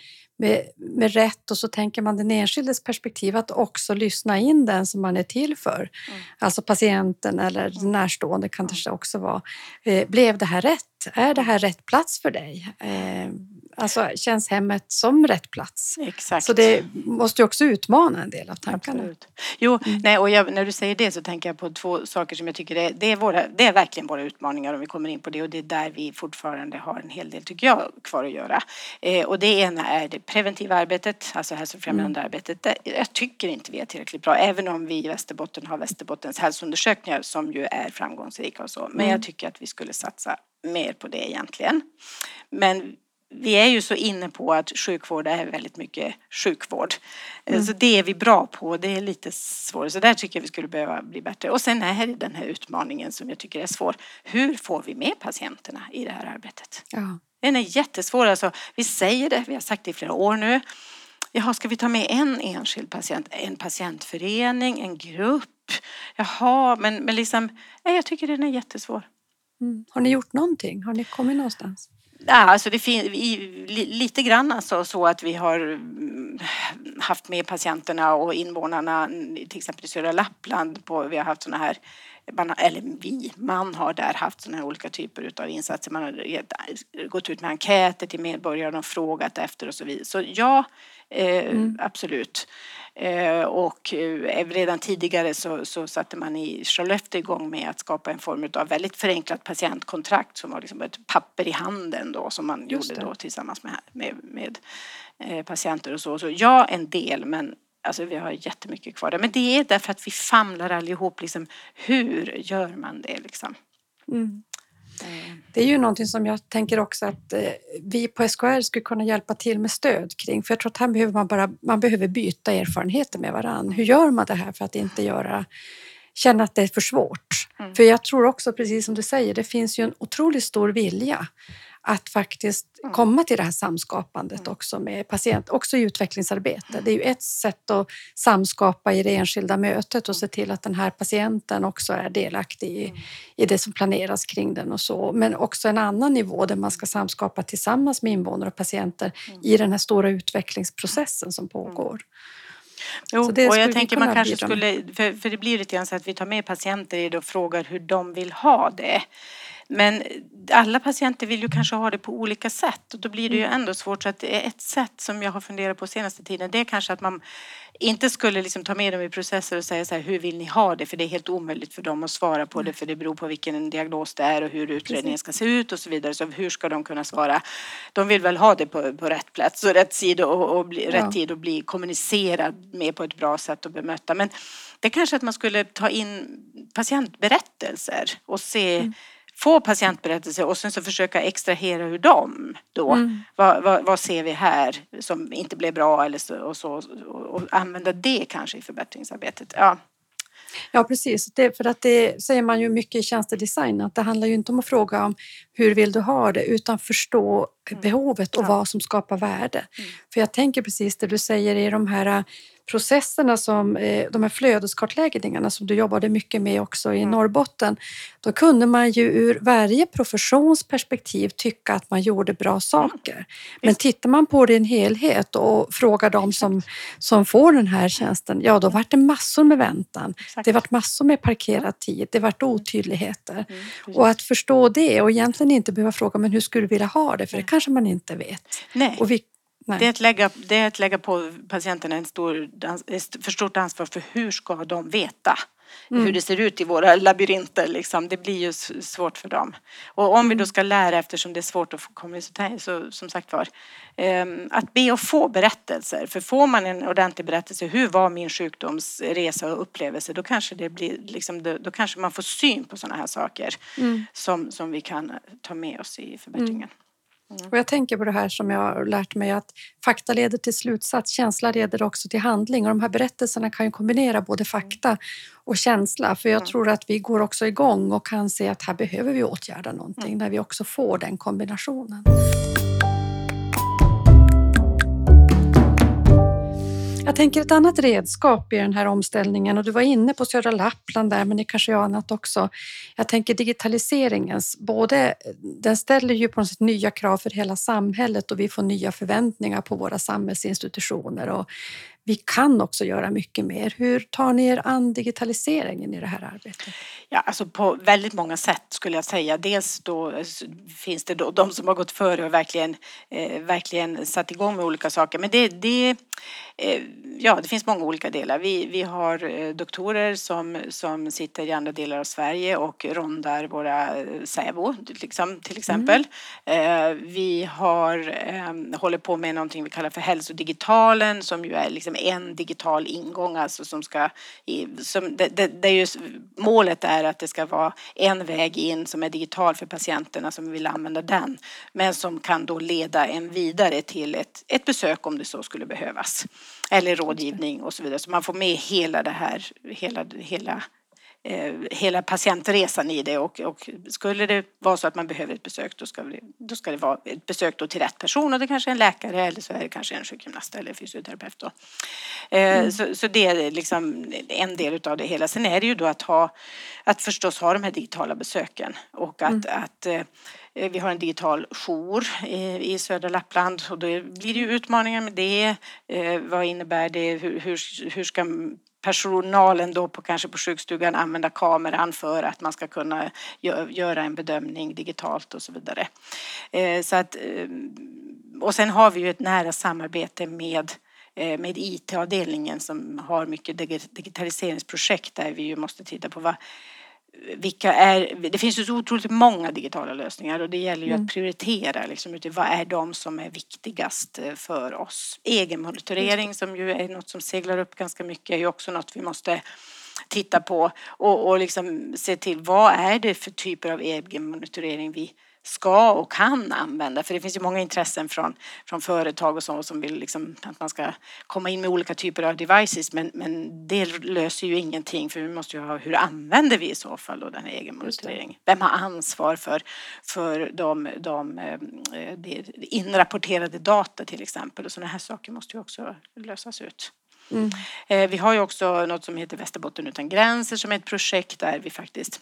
med rätt och så tänker man den enskildes perspektiv att också lyssna in den som man är till för. Alltså patienten eller närstående kan det också vara. Blev det här rätt? Är det här rätt plats för dig? Alltså känns hemmet som rätt plats? Exakt. Så det måste ju också utmana en del av tankarna. Absolut. När du säger det så tänker jag på 2 saker som jag tycker det är verkligen våra utmaningar om vi kommer in på det och det är där vi fortfarande har en hel del tycker jag kvar att göra. Och det ena är det preventiva arbetet, alltså hälsofrämjande arbetet. Jag tycker inte vi är tillräckligt bra även om vi i Västerbotten har Västerbottens hälsoundersökningar som ju är framgångsrika och så. Men jag tycker att vi skulle satsa mer på det egentligen. Men vi är ju så inne på att sjukvård är väldigt mycket sjukvård. Mm. Så det är vi bra på. Det är lite svårt. Så där tycker jag vi skulle behöva bli bättre. Och sen är det den här utmaningen som jag tycker är svår. Hur får vi med patienterna i det här arbetet? Ja. Den är jättesvår. Alltså, vi säger det. Vi har sagt det i flera år nu. Jaha, ska vi ta med en enskild patient? En patientförening? En grupp? Jaha, men liksom, nej, jag tycker den är jättesvår. Mm. Har ni gjort någonting? Har ni kommit någonstans? Ja, alltså det lite grann alltså, så att vi har haft med patienterna och invånarna till exempel i Södra Lappland. Vi har haft sådana här, man har där haft sådana här olika typer av insatser. Man har gått ut med enkäter till medborgare och frågat efter och så vidare. Så ja, absolut. Och redan tidigare så satte man i Skellefteå igång med att skapa en form av väldigt förenklat patientkontrakt som var liksom ett papper i handen då, som man gjorde då tillsammans med patienter och så ja, en del, men alltså, vi har jättemycket kvar där. Men det är därför att vi famlar allihop liksom, hur gör man det liksom? Mm. Det är ju någonting som jag tänker också att vi på SKR skulle kunna hjälpa till med stöd kring. För jag tror att här behöver man behöver byta erfarenheter med varann. Hur gör man det här för att inte känna att det är för svårt? Mm. För jag tror också, precis som du säger, det finns ju en otroligt stor vilja att faktiskt komma till det här samskapandet också med patient, också i utvecklingsarbete. Det är ju ett sätt att samskapa i det enskilda mötet och se till att den här patienten också är delaktig i det som planeras kring den och så. Men också en annan nivå där man ska samskapa tillsammans med invånare och patienter i den här stora utvecklingsprocessen som pågår. Jo, och jag tänker man kanske skulle, för det blir lite grann så att vi tar med patienter i det och frågar hur de vill ha det. Men alla patienter vill ju kanske ha det på olika sätt och då blir det ju ändå svårt. Så att ett sätt som jag har funderat på senaste tiden, det är kanske att man inte skulle liksom ta med dem i processer och säga så här, hur vill ni ha det? För det är helt omöjligt för dem att svara på det, för det beror på vilken diagnos det är och hur utredningen ska se ut och så vidare. Så hur ska de kunna svara? De vill väl ha det på rätt plats och rätt tid rätt tid och bli kommunicerad med på ett bra sätt och bemöta. Men det är kanske att man skulle ta in patientberättelser och se få patientberättelser och sen så försöka extrahera ur dem då. Vad ser vi här som inte blev bra eller så, och använda det kanske i förbättringsarbetet. Ja, precis. Det, för att det säger man ju mycket i tjänstedesign, att det handlar ju inte om att fråga om hur vill du ha det, utan förstå behovet och vad som skapar värde. För jag tänker precis det du säger i de här processerna, som de här flödeskartläggningarna som du jobbade mycket med också i Norrbotten, då kunde man ju ur varje professionsperspektiv tycka att man gjorde bra saker. Men tittar man på det i en helhet och frågar dem som får den här tjänsten, ja då var det massor med väntan. Det var massor med parkerad tid, det var otydligheter. Och att förstå det och egentligen inte behöva fråga men hur skulle du vilja ha det, för det kanske man inte vet. Och Det är att lägga på patienterna ett för stort ansvar för hur ska de veta hur det ser ut i våra labyrinter. Liksom. Det blir ju svårt för dem. Och om vi då ska lära, eftersom det är svårt att komma till, så som sagt var, att be och få berättelser. För får man en ordentlig berättelse, hur var min sjukdomsresa och upplevelse, då kanske det blir, liksom, då kanske man får syn på sådana här saker som vi kan ta med oss i förbättringen. Och jag tänker på det här som jag har lärt mig, att fakta leder till slutsats, känsla leder också till handling. Och de här berättelserna kan ju kombinera både fakta och känsla. För jag tror att vi går också igång och kan se att här behöver vi åtgärda någonting, när vi också får den kombinationen. Jag tänker ett annat redskap i den här omställningen, och du var inne på Södra Lappland där, men det kanske är annat också. Jag tänker digitaliseringens, både den ställer ju på något sätt nya krav för hela samhället och vi får nya förväntningar på våra samhällsinstitutioner och vi kan också göra mycket mer. Hur tar ni er an digitaliseringen i det här arbetet? Ja, alltså på väldigt många sätt skulle jag säga. Dels då finns det då de som har gått före och verkligen satt igång med olika saker. Men det finns många olika delar. Vi har doktorer som sitter i andra delar av Sverige och rondar våra Säbo till exempel. Vi håller på med någonting vi kallar för hälsodigitalen, som ju är liksom liksom en digital ingång, alltså som ska, som det är ju, målet är att det ska vara en väg in som är digital för patienterna som vill använda den, men som kan då leda en vidare till ett besök om det så skulle behövas, eller rådgivning och så vidare, så man får med hela det här, hela patientresan i det, och skulle det vara så att man behöver ett besök, då ska det vara ett besök då till rätt person, och det kanske är en läkare, eller så är det kanske en sjukgymnast eller fysioterapeut då. Så det är liksom en del av det hela. Sen är det ju då att förstås ha de här digitala besöken, och att vi har en digital jour i Södra Lappland, och då blir det ju utmaningar med det. Vad innebär det? Hur ska personalen då kanske på sjukstugan använda kameran för att man ska kunna göra en bedömning digitalt och så vidare. Och sen har vi ju ett nära samarbete med IT-avdelningen som har mycket digitaliseringsprojekt, där vi ju måste titta på det finns ju så otroligt många digitala lösningar, och det gäller ju att prioritera liksom, vad är de som är viktigast för oss. Egenmonitorering, som ju är något som seglar upp ganska mycket, är ju också något vi måste titta på och liksom se till vad är det för typer av egenmonitorering vi ska och kan använda, för det finns ju många intressen från företag och så som vill liksom att man ska komma in med olika typer av devices, men det löser ju ingenting, för vi måste ju ha, hur använder vi i så fall då den här egenmonitoreringen? Vem har ansvar för de inrapporterade data till exempel, och sådana här saker måste ju också lösas ut. Vi har ju också något som heter Västerbotten utan gränser, som är ett projekt där vi faktiskt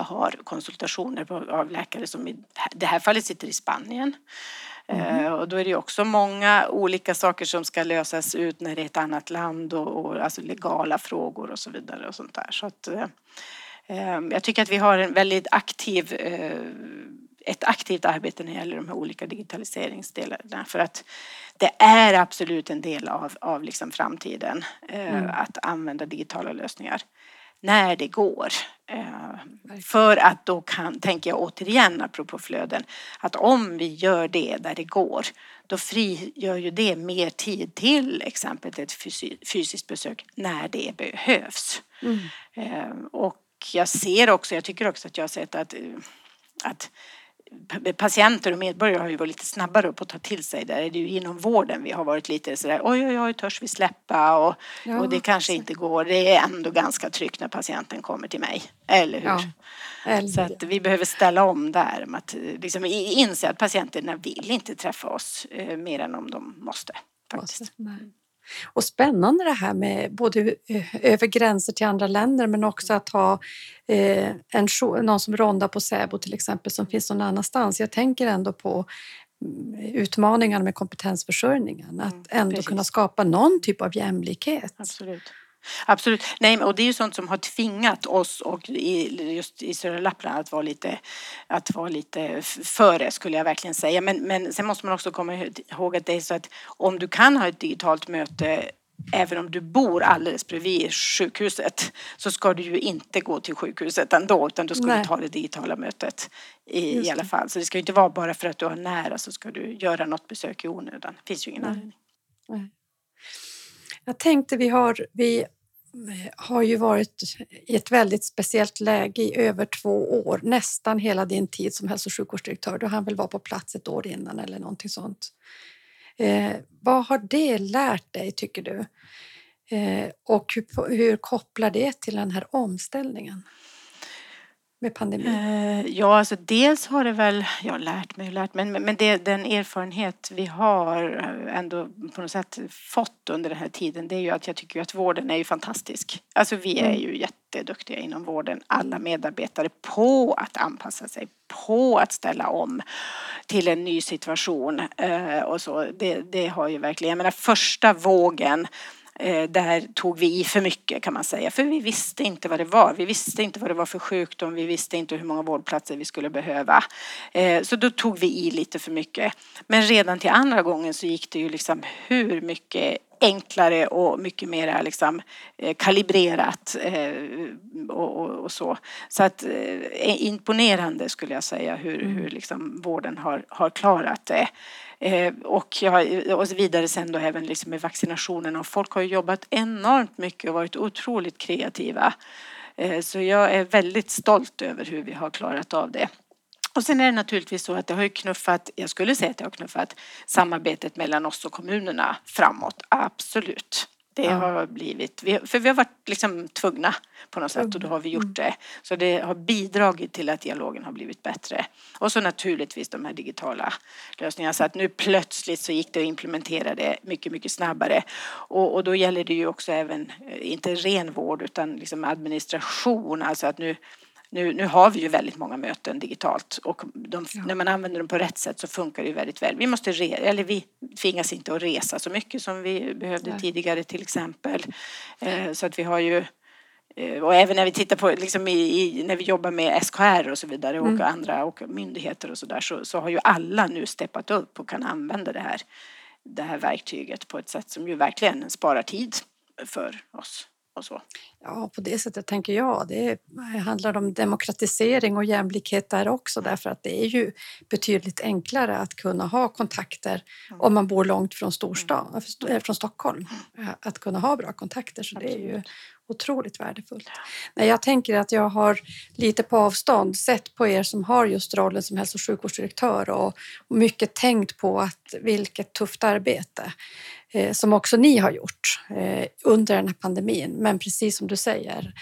har konsultationer av läkare som i det här fallet sitter i Spanien. Och då är det ju också många olika saker som ska lösas ut när det är ett annat land, och alltså legala frågor och så vidare och sånt där. Så att, jag tycker att vi har en väldigt aktivt arbete när det gäller de här olika digitaliseringsdelarna, för att det är absolut en del av liksom framtiden att använda digitala lösningar när det går. För att då tänker jag återigen apropå flöden, att om vi gör det där det går, då frigör ju det mer tid till exempel ett fysiskt besök när det behövs. Och jag tycker också att jag har sett att patienter och medborgare har ju varit lite snabbare på att ta till sig det. Det är ju inom vården vi har varit lite sådär, oj, törs vi släppa? Och det kanske inte går. Det är ändå ganska tryggt när patienten kommer till mig. Eller hur? Ja. Så att vi behöver ställa om där. Att liksom inse att patienterna vill inte träffa oss mer än om de måste. Faktiskt. Och spännande det här med både över gränser till andra länder, men också att ha någon som rondar på Säbo till exempel, som finns någon annanstans. Jag tänker ändå på utmaningarna med kompetensförsörjningen, att ändå kunna skapa någon typ av jämlikhet. Absolut. Nej, och det är ju sånt som har tvingat oss och just i Södra Lappland att vara lite före, skulle jag verkligen säga. Men sen måste man också komma ihåg att det är så att om du kan ha ett digitalt möte även om du bor alldeles bredvid sjukhuset, så ska du ju inte gå till sjukhuset ändå, utan då ska du ta det digitala mötet i alla fall. Så det ska ju inte vara bara för att du har nära så ska du göra något besök i onödan. Det finns ju ingen anledning. Nej. Jag tänkte vi har ju varit i ett väldigt speciellt läge i över 2 år, nästan hela din tid som hälso- och sjukvårdsdirektör. Du hann väl vara på plats ett år innan eller någonting sånt. Vad har det lärt dig, tycker du? Och hur kopplar det till den här omställningen med pandemin? Ja, alltså dels har det väl, jag har lärt mig, men den erfarenhet vi har ändå på något sätt fått under den här tiden, det är ju att jag tycker att vården är ju fantastisk. Alltså vi är ju jätteduktiga inom vården, alla medarbetare, på att anpassa sig, på att ställa om till en ny situation och så. Det har ju verkligen, jag menar första vågen, där tog vi i för mycket kan man säga, för vi visste inte vad det var. Vi visste inte vad det var för sjukdom, vi visste inte hur många vårdplatser vi skulle behöva. Så då tog vi i lite för mycket. Men redan till andra gången så gick det ju liksom hur mycket enklare och mycket mer liksom kalibrerat och så. Så att imponerande skulle jag säga hur liksom vården har klarat det. Och vidare sen då även liksom med vaccinationen, och folk har ju jobbat enormt mycket och varit otroligt kreativa. Så jag är väldigt stolt över hur vi har klarat av det. Och sen är det naturligtvis så att det har ju knuffat, jag skulle säga att det har knuffat samarbetet mellan oss och kommunerna framåt, absolut. Det har blivit, för vi har varit liksom tvungna på något sätt, och då har vi gjort det. Så det har bidragit till att dialogen har blivit bättre. Och så naturligtvis de här digitala lösningarna. Så att nu plötsligt så gick det att implementera det mycket, mycket snabbare. Och då gäller det ju också även, inte ren vård utan liksom administration. Alltså att nu har vi ju väldigt många möten digitalt, och när man använder dem på rätt sätt så funkar det ju väldigt väl. Vi tvingas inte att resa så mycket som vi behövde tidigare till exempel. Så att vi har ju, och även när vi tittar på liksom när vi jobbar med SKR och så vidare och andra och myndigheter och så där, så har ju alla nu steppat upp och kan använda det här verktyget på ett sätt som ju verkligen sparar tid för oss. Ja, på det sättet tänker jag. Det handlar om demokratisering och jämlikhet där också, därför att det är ju betydligt enklare att kunna ha kontakter om man bor långt från storstad, från Stockholm, att kunna ha bra kontakter, så det är ju otroligt värdefullt. Men jag tänker att jag har lite på avstånd sett på er som har just rollen som hälso- och sjukvårdsdirektör, och mycket tänkt på att vilket tufft arbete som också ni har gjort under den här pandemin. Men precis som du säger,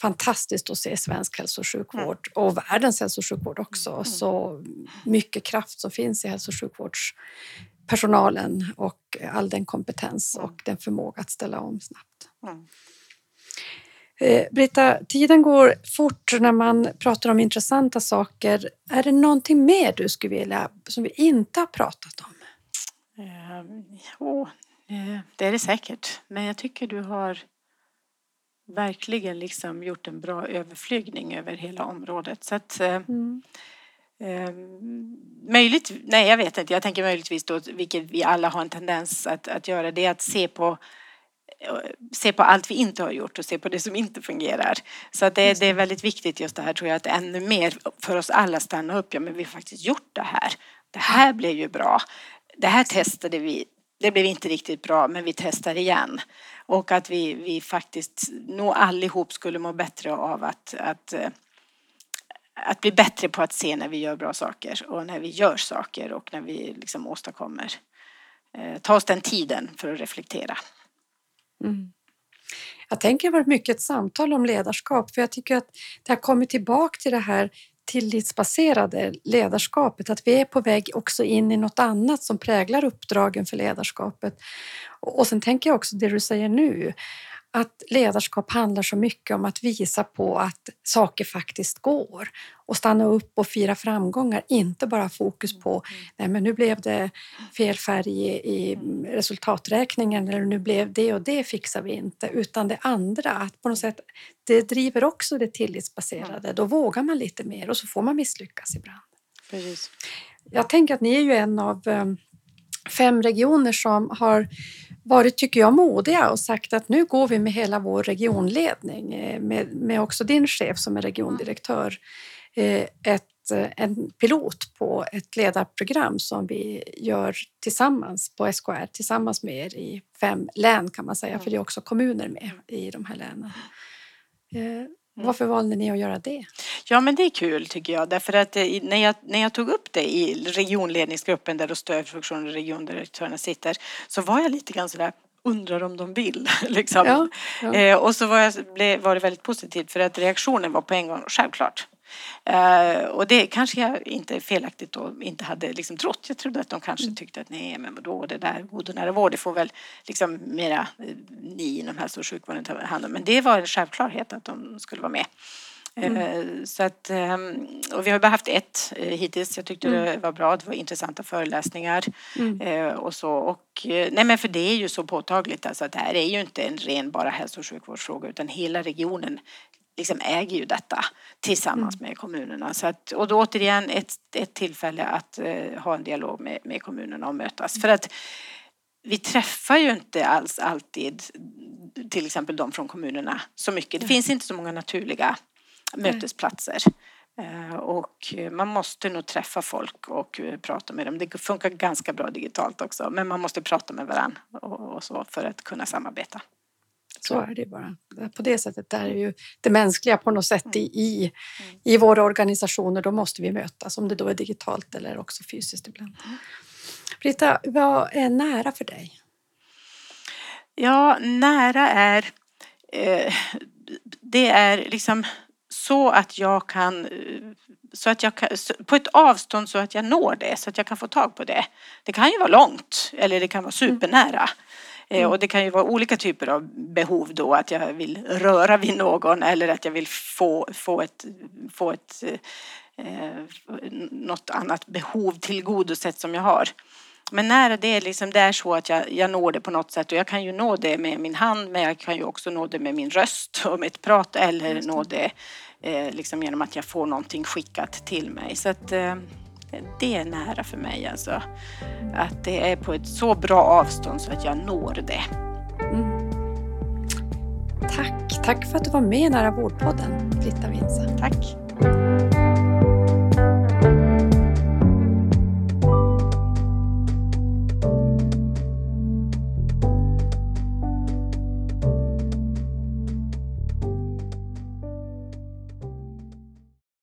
fantastiskt att se svensk hälso- och sjukvård och världens hälso- och sjukvård också. Så mycket kraft som finns i hälso- och sjukvårdspersonalen och all den kompetens och den förmåga att ställa om snabbt. Britta, tiden går fort när man pratar om intressanta saker. Är det någonting mer du skulle vilja, som vi inte har pratat om? Det är det säkert. Men jag tycker du har verkligen liksom gjort en bra överflygning över hela området. Så att, jag vet inte. Jag tänker möjligtvis då, vilket vi alla har en tendens att göra, det är att se på allt vi inte har gjort och se på det som inte fungerar. Så att det är väldigt viktigt just det här, tror jag, att ännu mer för oss alla stanna upp. Ja, men vi har faktiskt gjort det här. Det här blev ju bra. Det här testade vi. Det blev inte riktigt bra, men vi testar igen. Och att vi faktiskt nog allihop skulle må bättre av att bli bättre på att se när vi gör bra saker och när vi gör saker och när vi liksom åstadkommer. Ta oss den tiden för att reflektera. Jag tänker det har varit mycket ett samtal om ledarskap, för jag tycker att det har kommit tillbaka till det här tillitsbaserade ledarskapet, att vi är på väg också in i något annat som präglar uppdragen för ledarskapet. Och sen tänker jag också det du säger nu, att ledarskap handlar så mycket om att visa på att saker faktiskt går och stanna upp och fira framgångar, inte bara fokus på nej, men nu blev det fel färg i resultaträkningen, eller nu blev det och det fixar vi inte, utan det andra, att på något sätt det driver också det tillitsbaserade. Då vågar man lite mer och så får man misslyckas ibland. Precis. Jag tänker att ni är ju en av 5 regioner som har varit, tycker jag, modiga och sagt att nu går vi med hela vår regionledning, med också din chef som är regiondirektör, en pilot på ett ledarprogram som vi gör tillsammans på SKR, tillsammans med er i 5 län kan man säga, för det är också kommuner med i de här länen. Varför valde ni att göra det? Ja, men det är kul tycker jag, därför att när jag tog upp det i regionledningsgruppen där då stödfunktionen och regiondirektörerna sitter, så var jag lite grann sådär, undrar om de vill liksom. Ja. Och så var det väldigt positivt, för att reaktionen var på en gång självklart. Och det kanske jag inte felaktigt då inte hade liksom trott. Jag trodde att de kanske tyckte att nej, men då det där god och nära vård, det får väl liksom mera ni inom hälso- och sjukvården ta hand om. Men det var en självklarhet att de skulle vara med. Så att, och vi har bara haft ett hittills. Jag tyckte det var bra, det var intressanta föreläsningar och så. Och, nej, men för det är ju så påtagligt alltså, att det här är ju inte en ren bara hälso- och sjukvårdsfråga, utan hela regionen liksom äger ju detta tillsammans med kommunerna. Så att, och då återigen ett tillfälle att ha en dialog med kommunerna och mötas. För att vi träffar ju inte alls alltid till exempel de från kommunerna så mycket. Det finns inte så många naturliga mötesplatser. Och man måste nog träffa folk och prata med dem. Det funkar ganska bra digitalt också. Men man måste prata med varandra och så för att kunna samarbeta. Så är det bara. På det sättet där är ju det mänskliga på något sätt i våra organisationer. Då måste vi mötas om det då är digitalt eller också fysiskt ibland. Britta, vad är nära för dig? Ja, nära är... det är liksom... Så att jag kan, på ett avstånd så att jag når det, så att jag kan få tag på det. Det kan ju vara långt eller det kan vara supernära. Och det kan ju vara olika typer av behov då, att jag vill röra vid någon eller att jag vill något annat behov tillgodosett som jag har. Men nära det är liksom, det är så att jag når det på något sätt, och jag kan ju nå det med min hand, men jag kan ju också nå det med min röst och med ett prat, eller nå det liksom genom att jag får någonting skickat till mig. Så att det är nära för mig alltså. Att det är på ett så bra avstånd så att jag når det. Tack för att du var med i Nära vårdpodden, Britta Winsa. Tack.